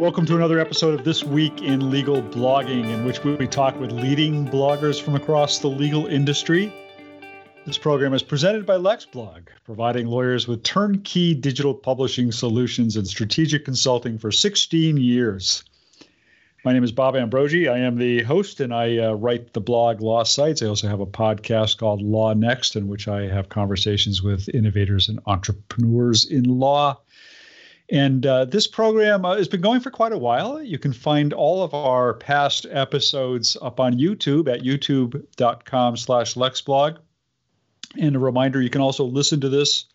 Welcome to another episode of This Week in Legal Blogging, in which we talk with leading bloggers from across the legal industry. This program is presented by LexBlog, providing lawyers with turnkey digital publishing solutions and strategic consulting for 16 years. My name is Bob Ambrogi. I am the host, and I write the blog Law Sites. I also have a podcast called Law Next, in which I have conversations with innovators and entrepreneurs in law. And this program has been going for quite a while. You can find all of our past episodes up on YouTube at youtube.com/LexBlog. And a reminder, you can also listen to this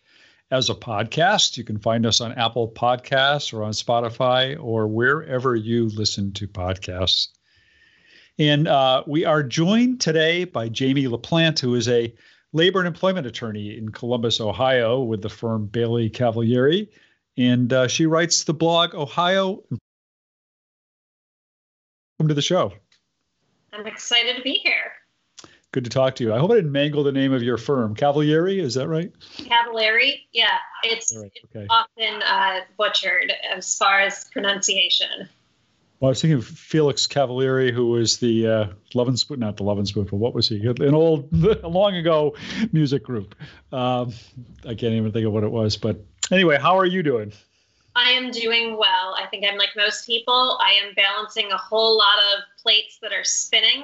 as a podcast. You can find us on Apple Podcasts or on Spotify or wherever you listen to podcasts. And we are joined today by Jamie LaPlante, who is a labor and employment attorney in Columbus, Ohio, with the firm Bailey Cavalieri. And she writes the blog, Ohio. Welcome to the show. I'm excited to be here. Good to talk to you. I hope I didn't mangle the name of your firm. Cavalieri, is that right? Cavalieri, yeah. It's right, okay. Often butchered as far as pronunciation. Well, I was thinking of Felix Cavalieri, who was the Lovin' Spoon, not the Lovin' Spoon, but what was he? An old, long ago music group. I can't even think of what it was. But anyway, how are you doing? I am doing well. I think I'm like most people. I am balancing a whole lot of plates that are spinning,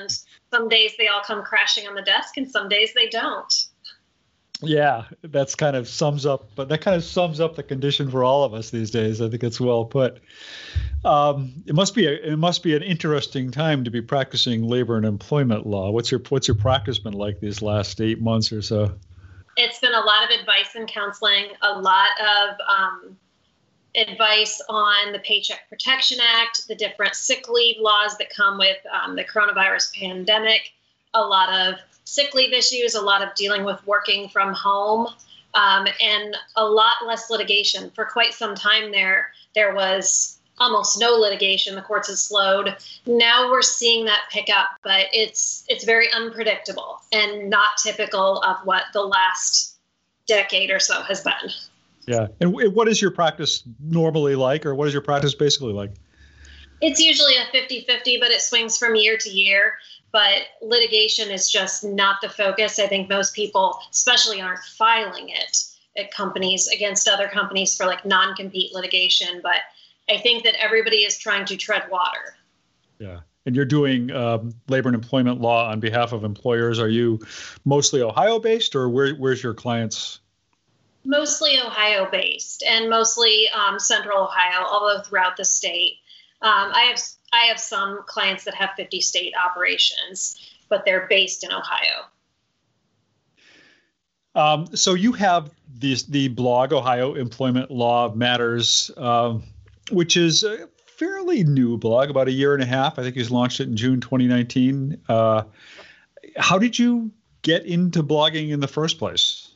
and some days they all come crashing on the desk, and some days they don't. Yeah, that kind of sums up the condition for all of us these days. I think it's well put. It must be an interesting time to be practicing labor and employment law. What's your practice been like these last 8 months or so? It's been a lot of advice and counseling, a lot of advice on the Paycheck Protection Act, the different sick leave laws that come with the coronavirus pandemic, a lot of sick leave issues, a lot of dealing with working from home, and a lot less litigation. For quite some time there was almost no litigation. The courts have slowed. Now we're seeing that pick up, but it's very unpredictable and not typical of what the last decade or so has been. Yeah. And what is your practice normally like, or what is your practice basically like? It's usually a 50-50, but it swings from year to year. But litigation is just not the focus. I think most people, especially, aren't filing it at companies against other companies for like non-compete litigation. But I think that everybody is trying to tread water. Yeah. And you're doing labor and employment law on behalf of employers. Are you mostly Ohio-based, or where's your clients? Mostly Ohio-based, and mostly Central Ohio, although throughout the state. I have some clients that have 50-state operations, but they're based in Ohio. So you have the blog, Ohio Employment Law Matters, which is a fairly new blog, about a year and a half. I think you launched it in June 2019. How did you get into blogging in the first place?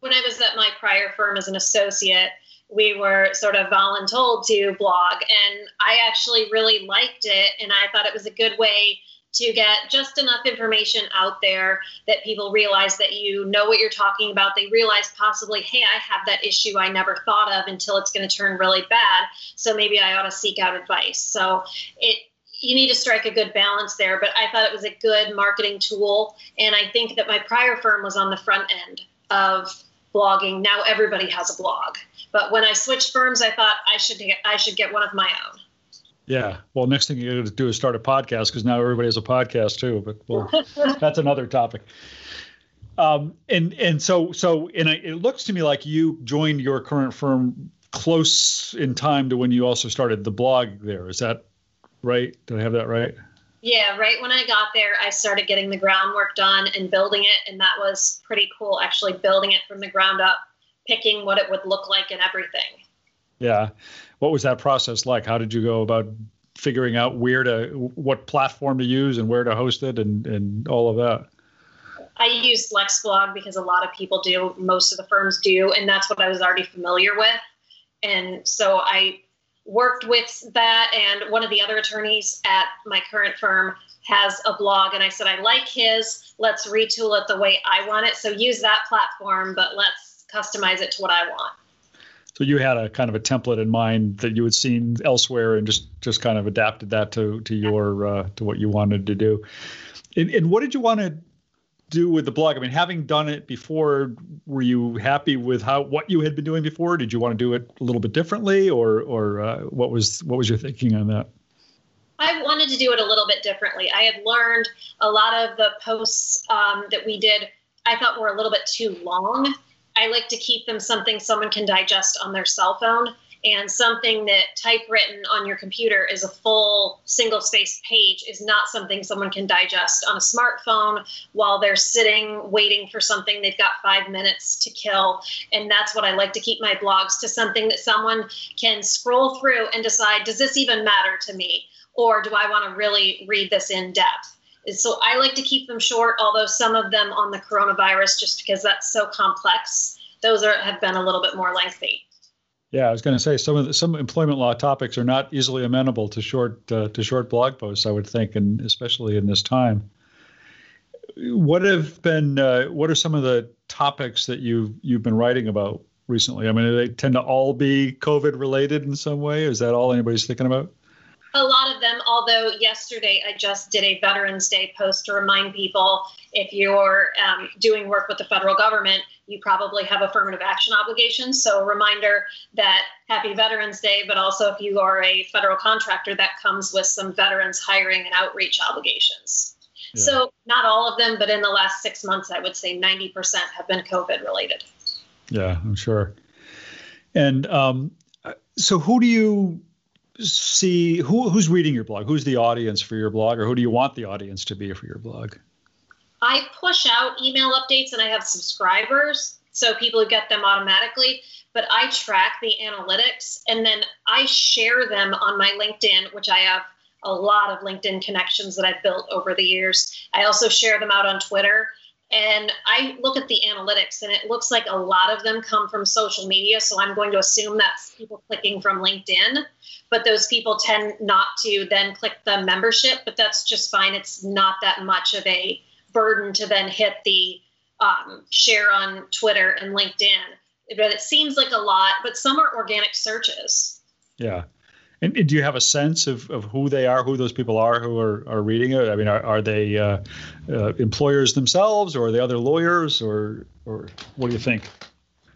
When I was at my prior firm as an associate, we were sort of voluntold to blog, and I actually really liked it, and I thought it was a good way to get just enough information out there that people realize that you know what you're talking about. They realize possibly, hey, I have that issue I never thought of until it's going to turn really bad, so maybe I ought to seek out advice. So you need to strike a good balance there, but I thought it was a good marketing tool, and I think that my prior firm was on the front end of blogging. Now everybody has a blog. But when I switched firms, I thought I should get one of my own. Yeah. Well, next thing you got to do is start a podcast, because now everybody has a podcast too. But well, that's another topic. It looks to me like you joined your current firm close in time to when you also started the blog there. Is that right? Did I have that right? Yeah. Right when I got there, I started getting the groundwork done and building it, and that was pretty cool. Actually, building it from the ground up. Picking what it would look like and everything. Yeah. What was that process like? How did you go about figuring out what platform to use and where to host it and all of that? I used LexBlog because a lot of people do, most of the firms do, and that's what I was already familiar with. And so I worked with that, and one of the other attorneys at my current firm has a blog, and I said, I like his, let's retool it the way I want it. So use that platform, but let's customize it to what I want. So you had a kind of a template in mind that you had seen elsewhere and just kind of adapted that to your to what you wanted to do. And what did you want to do with the blog? I mean, having done it before, were you happy with what you had been doing before? Did you want to do it a little bit differently, or what was your thinking on that? I wanted to do it a little bit differently. I had learned a lot of the posts that we did, I thought were a little bit too long. I like to keep them something someone can digest on their cell phone, and something that typewritten on your computer is a full single-spaced page is not something someone can digest on a smartphone while they're sitting waiting for something. They've got 5 minutes to kill, and that's what I like to keep my blogs to, something that someone can scroll through and decide, does this even matter to me, or do I want to really read this in depth? So I like to keep them short, although some of them on the coronavirus, just because that's so complex, those have been a little bit more lengthy. Yeah, I was going to say some employment law topics are not easily amenable to short blog posts, I would think, and especially in this time. What are some of the topics that you've been writing about recently? I mean, do they tend to all be COVID related in some way? Is that all anybody's thinking about? A lot of them, although yesterday I just did a Veterans Day post to remind people, if you're doing work with the federal government, you probably have affirmative action obligations. So a reminder that happy Veterans Day, but also if you are a federal contractor, that comes with some veterans hiring and outreach obligations. Yeah. So not all of them, but in the last 6 months, I would say 90% have been COVID related. Yeah, I'm sure. And so who do you see, who's reading your blog? Who's the audience for your blog, or who do you want the audience to be for your blog? I push out email updates, and I have subscribers, so people who get them automatically, but I track the analytics, and then I share them on my LinkedIn, which I have a lot of LinkedIn connections that I've built over the years. I also share them out on Twitter, and I look at the analytics, and it looks like a lot of them come from social media, so I'm going to assume that's people clicking from LinkedIn. But those people tend not to then click the membership, but that's just fine. It's not that much of a burden to then hit the share on Twitter and LinkedIn. But it seems like a lot, but some are organic searches. Yeah. And do you have a sense of who they are, who those people are who are reading it? I mean, are they employers themselves, or are they other lawyers, or what do you think?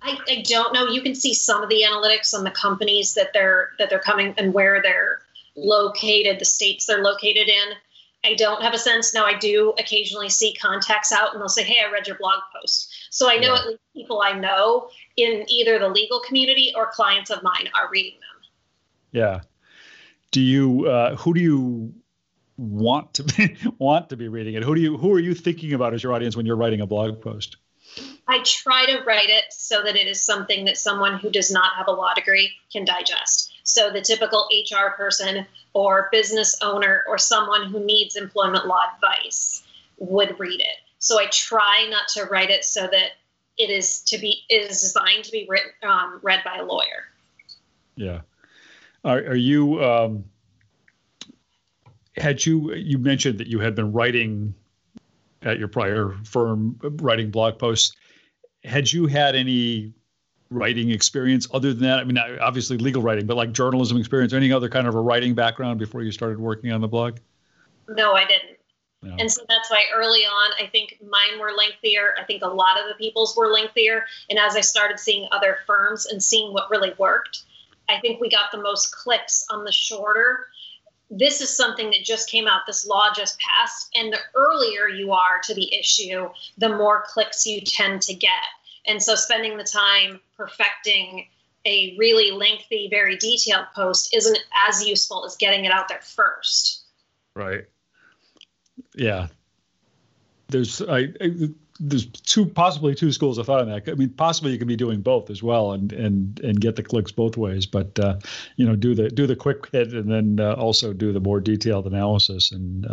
I don't know. You can see some of the analytics on the companies that they're coming and where they're located, the states they're located in. I don't have a sense. Now, I do occasionally see contacts out, and they'll say, hey, I read your blog post. So I know at least people I know in either the legal community or clients of mine are reading them. Yeah. Who do you want to be reading it? Who are you thinking about as your audience when you're writing a blog post? I try to write it so that it is something that someone who does not have a law degree can digest. So the typical HR person or business owner or someone who needs employment law advice would read it. So I try not to write it so that it is designed to be written, read by a lawyer. Yeah. Are you you mentioned that you had been writing at your prior firm, writing blog posts. Had you had any writing experience other than that? I mean, obviously legal writing, but like journalism experience, or any other kind of a writing background before you started working on the blog? No, I didn't. No. And so that's why early on, I think mine were lengthier. I think a lot of the people's were lengthier. And as I started seeing other firms and seeing what really worked, I think we got the most clicks on the shorter. This is something that just came out. This law just passed. And the earlier you are to the issue, the more clicks you tend to get. And so spending the time perfecting a really lengthy, very detailed post isn't as useful as getting it out there first. Right. Yeah. There's possibly two schools of thought on that. I mean, possibly you can be doing both as well and get the clicks both ways, but do the quick hit and then also do the more detailed analysis and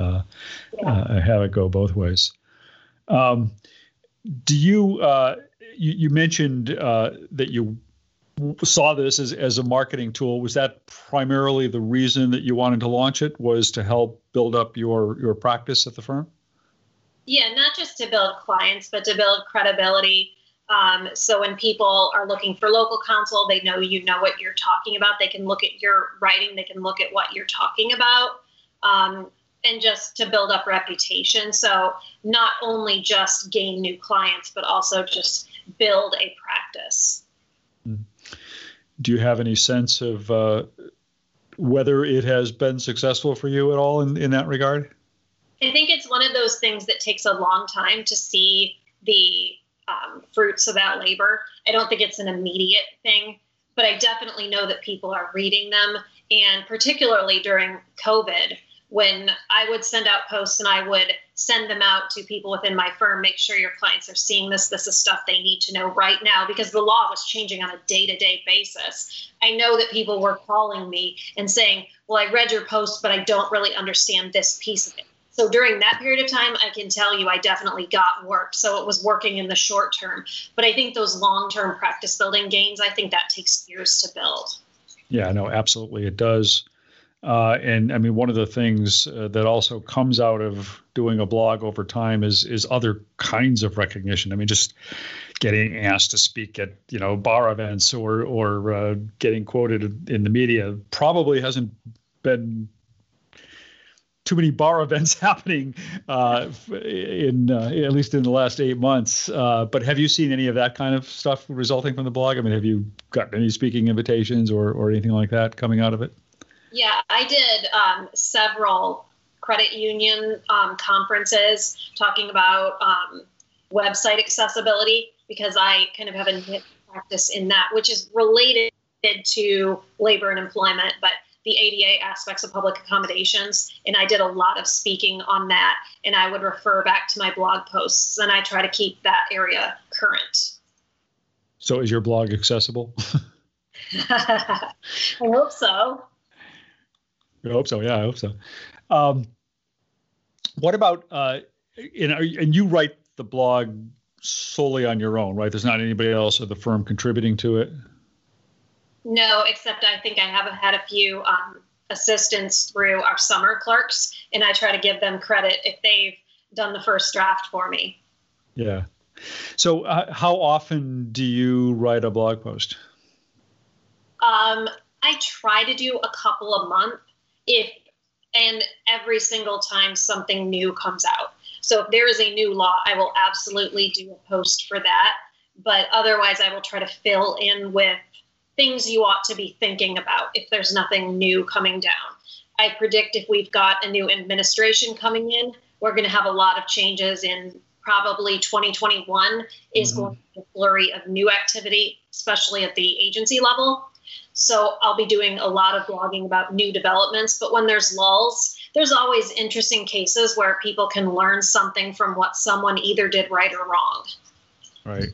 have it go both ways. Do you you mentioned that you saw this as a marketing tool? Was that primarily the reason that you wanted to launch it, was to help build up your practice at the firm? Yeah, not just to build clients, but to build credibility. So when people are looking for local counsel, they know you know what you're talking about. They can look at your writing. They can look at what you're talking about, and just to build up reputation. So not only just gain new clients, but also just build a practice. Do you have any sense of whether it has been successful for you at all in that regard? I think it's one of those things that takes a long time to see the fruits of that labor. I don't think it's an immediate thing, but I definitely know that people are reading them. And particularly during COVID, when I would send out posts and I would send them out to people within my firm, make sure your clients are seeing this. This is stuff they need to know right now, because the law was changing on a day-to-day basis. I know that people were calling me and saying, well, I read your post, but I don't really understand this piece of it. So during that period of time, I can tell you I definitely got work. So it was working in the short term. But I think those long-term practice building gains, I think that takes years to build. Yeah, no, absolutely it does. And I mean, one of the things that also comes out of doing a blog over time is other kinds of recognition. I mean, just getting asked to speak at, you know, bar events or getting quoted in the media. Probably hasn't been too many bar events happening at least in the last 8 months. But have you seen any of that kind of stuff resulting from the blog? I mean, have you gotten any speaking invitations or anything like that coming out of it? Yeah, I did several credit union conferences talking about website accessibility, because I kind of have a practice in that, which is related to labor and employment, but the ADA aspects of public accommodations. And I did a lot of speaking on that, and I would refer back to my blog posts, and I try to keep that area current. So is your blog accessible? I hope so. I hope so. Yeah, I hope so. What about, and you write the blog solely on your own, right? There's not anybody else at the firm contributing to it? No, except I think I have had a few assistants through our summer clerks, and I try to give them credit if they've done the first draft for me. Yeah. So how often do you write a blog post? I try to do a couple a month. And every single time something new comes out. So if there is a new law, I will absolutely do a post for that. But otherwise, I will try to fill in with things you ought to be thinking about if there's nothing new coming down. I predict if we've got a new administration coming in, we're going to have a lot of changes in probably 2021 is going to be a flurry of new activity, especially at the agency level. So I'll be doing a lot of blogging about new developments. But when there's lulls, there's always interesting cases where people can learn something from what someone either did right or wrong. Right.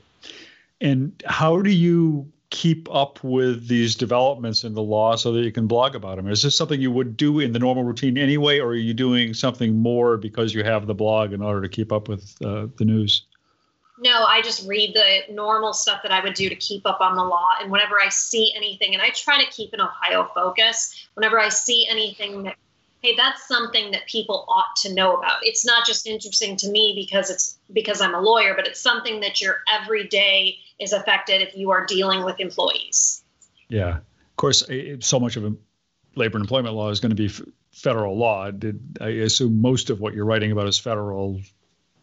And how do you keep up with these developments in the law so that you can blog about them? Is this something you would do in the normal routine anyway, or are you doing something more because you have the blog in order to keep up with the news? No, I just read the normal stuff that I would do to keep up on the law. And whenever I see anything, and I try to keep an Ohio focus, whenever I see anything that, hey, that's something that people ought to know about. It's not just interesting to me because I'm a lawyer, but it's something that your everyday is affected if you are dealing with employees. Yeah, of course, so much of labor and employment law is going to be federal law. I assume most of what you're writing about is federal,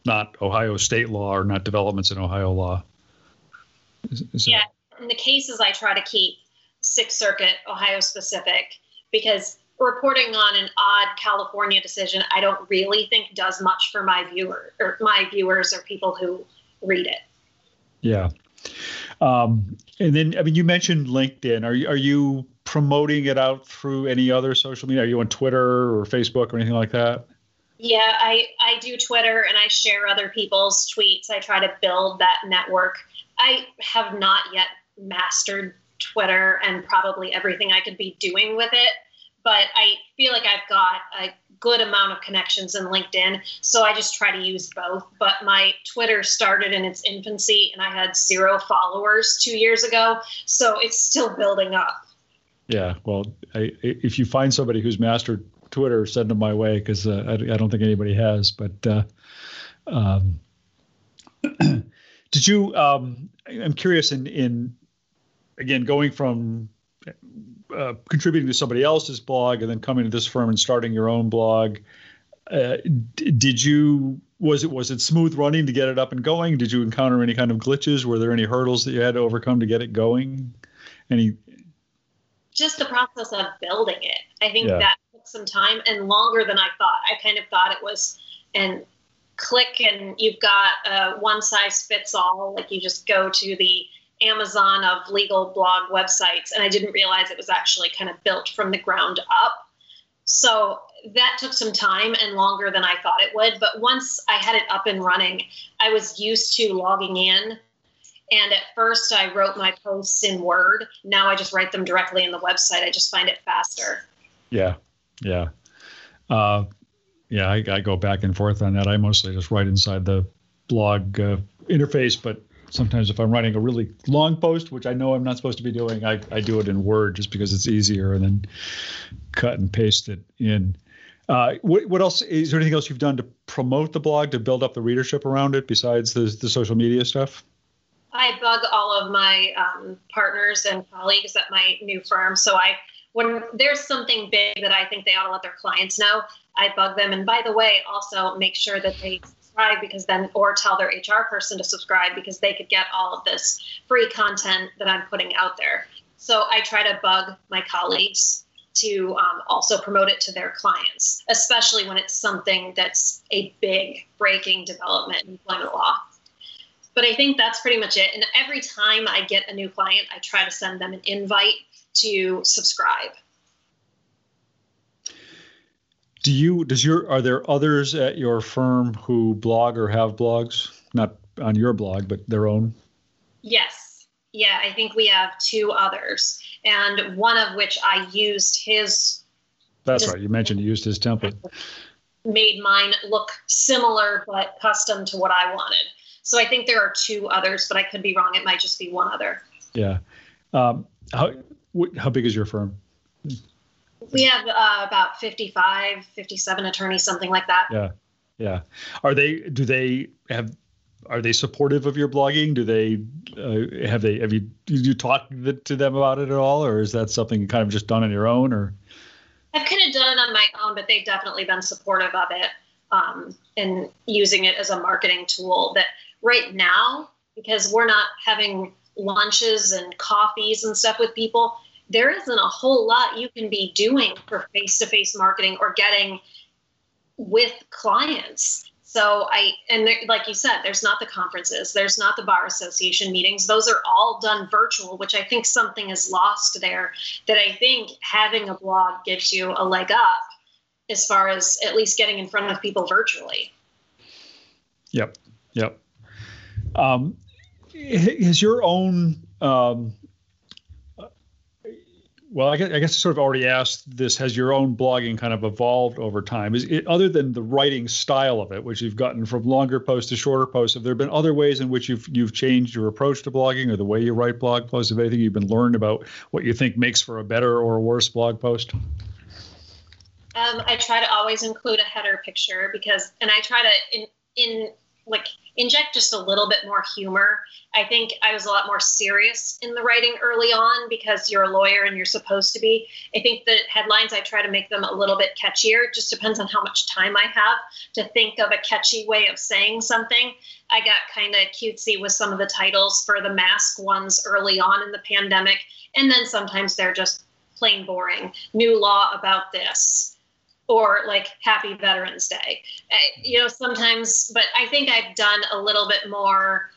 not Ohio state law or not developments in Ohio law. Yeah, in the cases I try to keep Sixth Circuit, Ohio specific, because reporting on an odd California decision, I don't really think does much for my viewers or people who read it. Yeah. And then, I mean, you mentioned LinkedIn. Are you promoting it out through any other social media? Are you on Twitter or Facebook or anything like that? Yeah, I do Twitter, and I share other people's tweets. I try to build that network. I have not yet mastered Twitter and probably everything I could be doing with it, but I feel like I've got a good amount of connections in LinkedIn, so I just try to use both. But my Twitter started in its infancy, and I had 0 followers 2 years ago, so it's still building up. Yeah, well, if you find somebody who's mastered Twitter, send them my way, because I don't think anybody has. But Did you, I'm curious in again, going from contributing to somebody else's blog and then coming to this firm and starting your own blog, did you, was it smooth running to get it up and going? Did you encounter any kind of glitches? Were there any hurdles that you had to overcome to get it going? Any? Just the process of building it. I think that took some time and longer than I thought. I kind of thought it was an click and you've got a one size fits all. Like you just go to the Amazon of legal blog websites. And I didn't realize it was actually kind of built from the ground up. So that took some time and longer than I thought it would. But once I had it up and running, I was used to logging in. And at first I wrote my posts in Word. Now I just write them directly in the website. I just find it faster. Yeah. Yeah. I go back and forth on that. I mostly just write inside the blog interface, but sometimes if I'm writing a really long post, which I know I'm not supposed to be doing, I do it in Word just because it's easier and then cut and paste it in. What else? Is there anything else you've done to promote the blog, to build up the readership around it besides the social media stuff? I bug all of my partners and colleagues at my new firm. So when there's something big that I think they ought to let their clients know, I bug them. And by the way, also make sure that they subscribe because then, or tell their HR person to subscribe because they could get all of this free content that I'm putting out there. So I try to bug my colleagues to also promote it to their clients, especially when it's something that's a big breaking development in employment law. But I think that's pretty much it. And every time I get a new client, I try to send them an invite to subscribe. Are there others at your firm who blog or have blogs? Not on your blog, but their own? Yes. Yeah, I think we have two others. And one of which I used his. That's right. You mentioned you used his template. Made mine look similar, but custom to what I wanted. So I think there are two others, but I could be wrong. It might just be one other. Yeah. How big is your firm? We have about 55, 57 attorneys, something like that. Yeah. Yeah. Are they supportive of your blogging? Do they, have you talked to them about it at all? Or is that something you kind of just done on your own or? I've kind of done it on my own, but they've definitely been supportive of it. And using it as a marketing tool that right now, because we're not having lunches and coffees and stuff with people, there isn't a whole lot you can be doing for face-to-face marketing or getting with clients. So like you said, there's not the conferences, there's not the bar association meetings. Those are all done virtual, which I think something is lost there that I think having a blog gives you a leg up as far as at least getting in front of people virtually. Yep. Yep. Has your own, I guess I sort of already asked this, has your own blogging kind of evolved over time? Is it, other than the writing style of it, which you've gotten from longer posts to shorter posts, have there been other ways in which you've changed your approach to blogging or the way you write blog posts? Have anything you've been learned about what you think makes for a better or worse blog post? I try to always include a header picture and I try to inject just a little bit more humor. I think I was a lot more serious in the writing early on because you're a lawyer and you're supposed to be. I think the headlines, I try to make them a little bit catchier. It just depends on how much time I have to think of a catchy way of saying something. I got kind of cutesy with some of the titles for the mask ones early on in the pandemic. And then sometimes they're just plain boring, new law about this. Or like Happy Veterans Day, sometimes, but I think I've done a little bit more.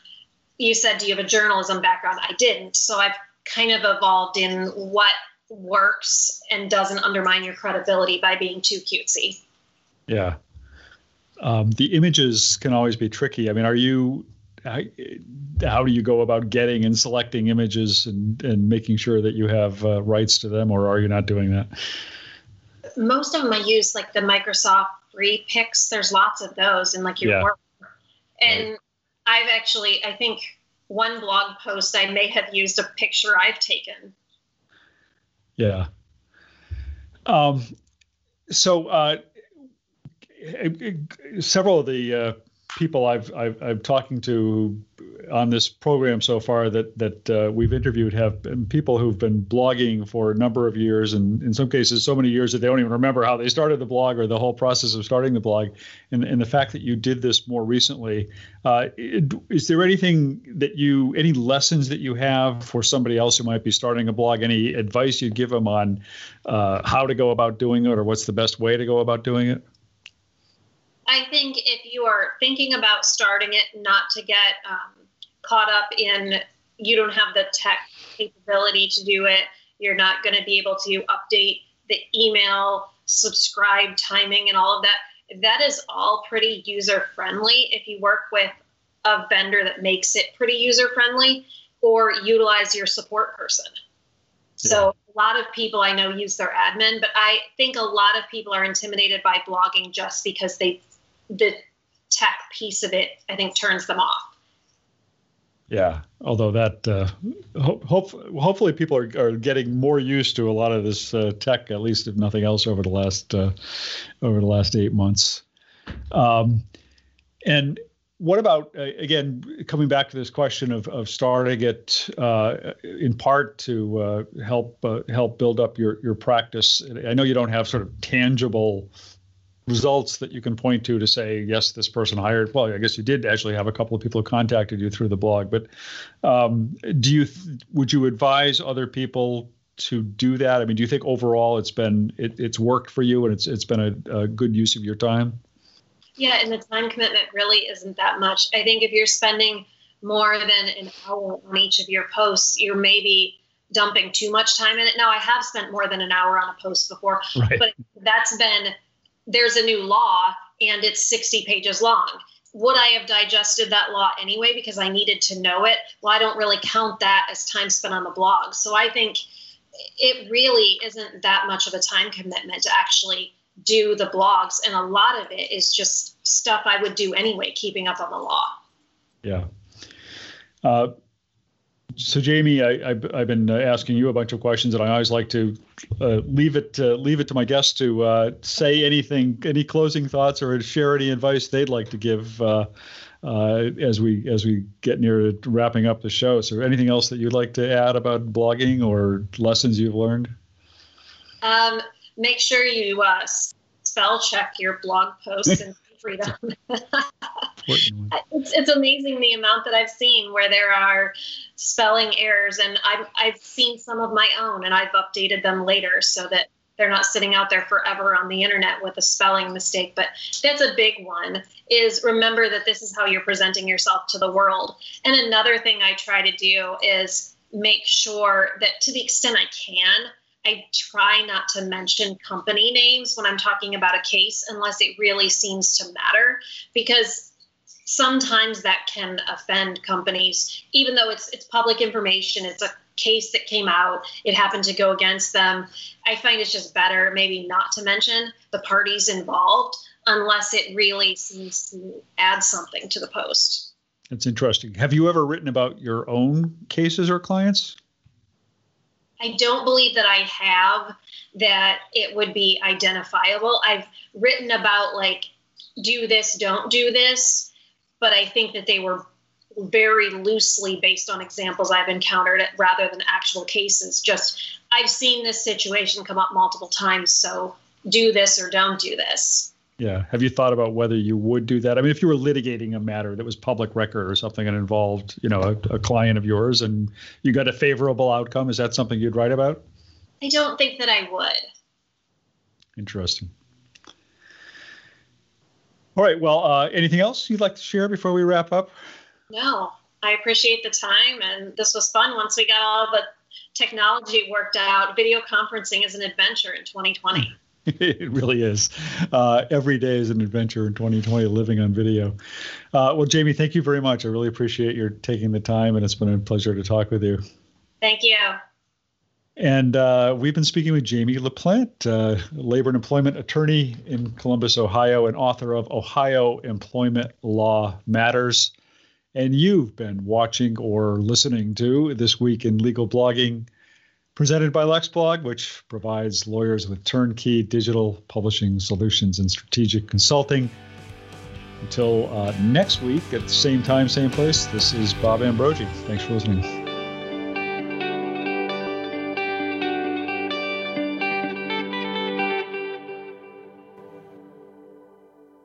You said, do you have a journalism background? I didn't. So I've kind of evolved in what works and doesn't undermine your credibility by being too cutesy. Yeah. The images can always be tricky. I mean, how do you go about getting and selecting images and making sure that you have rights to them, or are you not doing that? Most of them I use like the Microsoft free pics. There's lots of those in like your work. And right. I've actually, I think one blog post, I may have used a picture I've taken. Yeah. So several of the people I've talking to on this program so far that we've interviewed have been people who've been blogging for a number of years, and in some cases so many years that they don't even remember how they started the blog or the whole process of starting the blog. And the fact that you did this more recently, is there anything that any lessons that you have for somebody else who might be starting a blog? Any advice you'd give them on how to go about doing it, or what's the best way to go about doing it? I think if you are thinking about starting it, not to get caught up in you don't have the tech capability to do it. You're not going to be able to update the email, subscribe timing, and all of that. That is all pretty user-friendly if you work with a vendor that makes it pretty user-friendly, or utilize your support person. So a lot of people I know use their admin, but I think a lot of people are intimidated by blogging just because the tech piece of it, I think, turns them off. Yeah, although that hopefully people are getting more used to a lot of this tech, at least if nothing else, over the last 8 months. And what about, again, coming back to this question of starting it in part to help build up your practice? I know you don't have sort of tangible results that you can point to say, yes, this person hired. Well, I guess you did actually have a couple of people who contacted you through the blog, but would you advise other people to do that? I mean, do you think overall it's worked for you and it's been a good use of your time? Yeah, and the time commitment really isn't that much. I think if you're spending more than an hour on each of your posts, you're maybe dumping too much time in it. Now, I have spent more than an hour on a post before, right, but there's a new law and it's 60 pages long. Would I have digested that law anyway because I needed to know it? Well, I don't really count that as time spent on the blog. So I think it really isn't that much of a time commitment to actually do the blogs, and a lot of it is just stuff I would do anyway, keeping up on the law. Yeah. So Jamie, I've been asking you a bunch of questions, and I always like to leave it to my guests to say anything, any closing thoughts, or share any advice they'd like to give as we get near to wrapping up the show. So anything else that you'd like to add about blogging or lessons you've learned? Make sure you spell check your blog posts and read them. It's amazing the amount that I've seen where there are spelling errors, and I've seen some of my own, and I've updated them later so that they're not sitting out there forever on the internet with a spelling mistake. But that's a big one, is remember that this is how you're presenting yourself to the world. And another thing I try to do is make sure that, to the extent I can, I try not to mention company names when I'm talking about a case unless it really seems to matter, because sometimes that can offend companies, even though it's public information. It's a case that came out. It happened to go against them. I find it's just better maybe not to mention the parties involved unless it really seems to add something to the post. That's interesting. Have you ever written about your own cases or clients? I don't believe that I have, that it would be identifiable. I've written about, like, do this, don't do this, but I think that they were very loosely based on examples I've encountered rather than actual cases. Just, I've seen this situation come up multiple times, so do this or don't do this. Yeah. Have you thought about whether you would do that? I mean, if you were litigating a matter that was public record or something and involved, a client of yours and you got a favorable outcome, is that something you'd write about? I don't think that I would. Interesting. All right. Well, anything else you'd like to share before we wrap up? No, I appreciate the time, and this was fun. Once we got all the technology worked out, video conferencing is an adventure in 2020. It really is. Every day is an adventure in 2020, living on video. Well, Jamie, thank you very much. I really appreciate your taking the time, and it's been a pleasure to talk with you. Thank you. And we've been speaking with Jamie LaPlante, labor and employment attorney in Columbus, Ohio, and author of Ohio Employment Law Matters. And you've been watching or listening to This Week in Legal Blogging, presented by LexBlog, which provides lawyers with turnkey digital publishing solutions and strategic consulting. Until next week at the same time, same place, this is Bob Ambrogi. Thanks for listening.